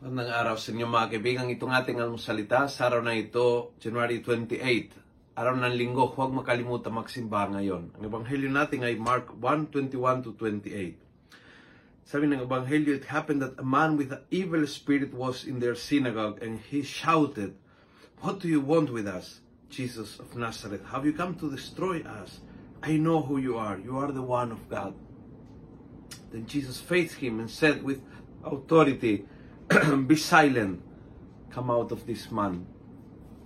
Magandang araw sa inyo mga kaibigan. Itong ating almusalita sa araw na ito, January 28, araw ng linggo. Huwag makalimutan magsimba ngayon. Ang ebanghelyo natin ay Mark 1:21-28. Sabi ng ebanghelyo, it happened that a man with an evil spirit was in their synagogue and he shouted, "What do you want with us, Jesus of Nazareth? Have you come to destroy us? I know who you are. You are the one of God." Then Jesus faced him and said with authority, "Be silent. Come out of this man."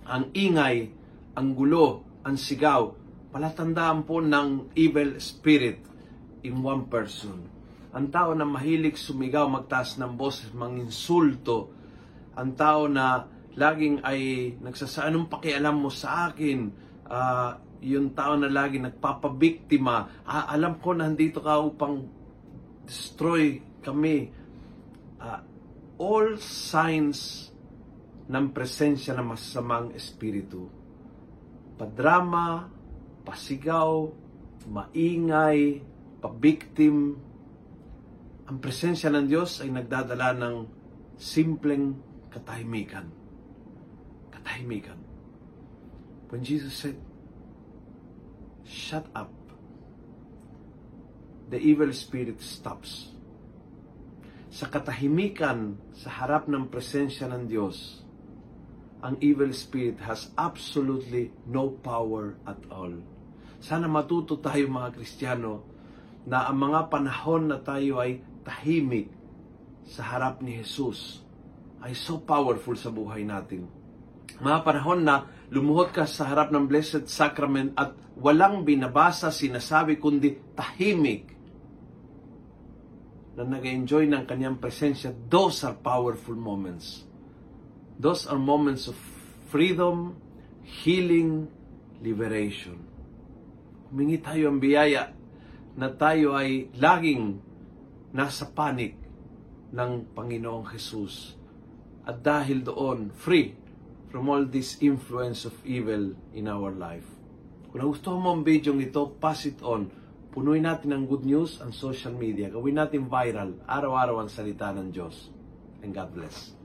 Ang ingay, ang gulo, ang sigaw, palatandaan po ng evil spirit in one person. Ang tao na mahilig sumigaw, magtaas ng boses, manginsulto. Ang tao na laging ay nagsasaan, "Anong pakialam mo sa akin?" Yung tao na laging nagpapabiktima. Alam ko na nandito ka upang destroy kami. All signs ng presensya ng masamang espiritu. Padrama, pasigaw, maingay, pabiktim. Ang presensya ng Diyos ay nagdadala ng simpleng katahimikan. Katahimikan. When Jesus said, "Shut up," the evil spirit stops. Sa katahimikan, sa harap ng presensya ng Diyos, ang evil spirit has absolutely no power at all. Sana matuto tayo mga Kristiyano na ang mga panahon na tayo ay tahimik sa harap ni Jesus ay so powerful sa buhay natin. Mga panahon na lumuhod ka sa harap ng Blessed Sacrament at walang binabasa, sinasabi, kundi tahimik na nag-enjoy ng kanyang presensya, those are powerful moments. Those are moments of freedom, healing, liberation. Humingi tayo ang biyaya na tayo ay laging nasa panig ng Panginoong Jesus. At dahil doon, free from all this influence of evil in our life. Kung nagustuhan mo ang video nito, pass it on. Punuin natin ng good news ang social media. Gawin natin viral, araw-araw ang salita ng Diyos. And God bless.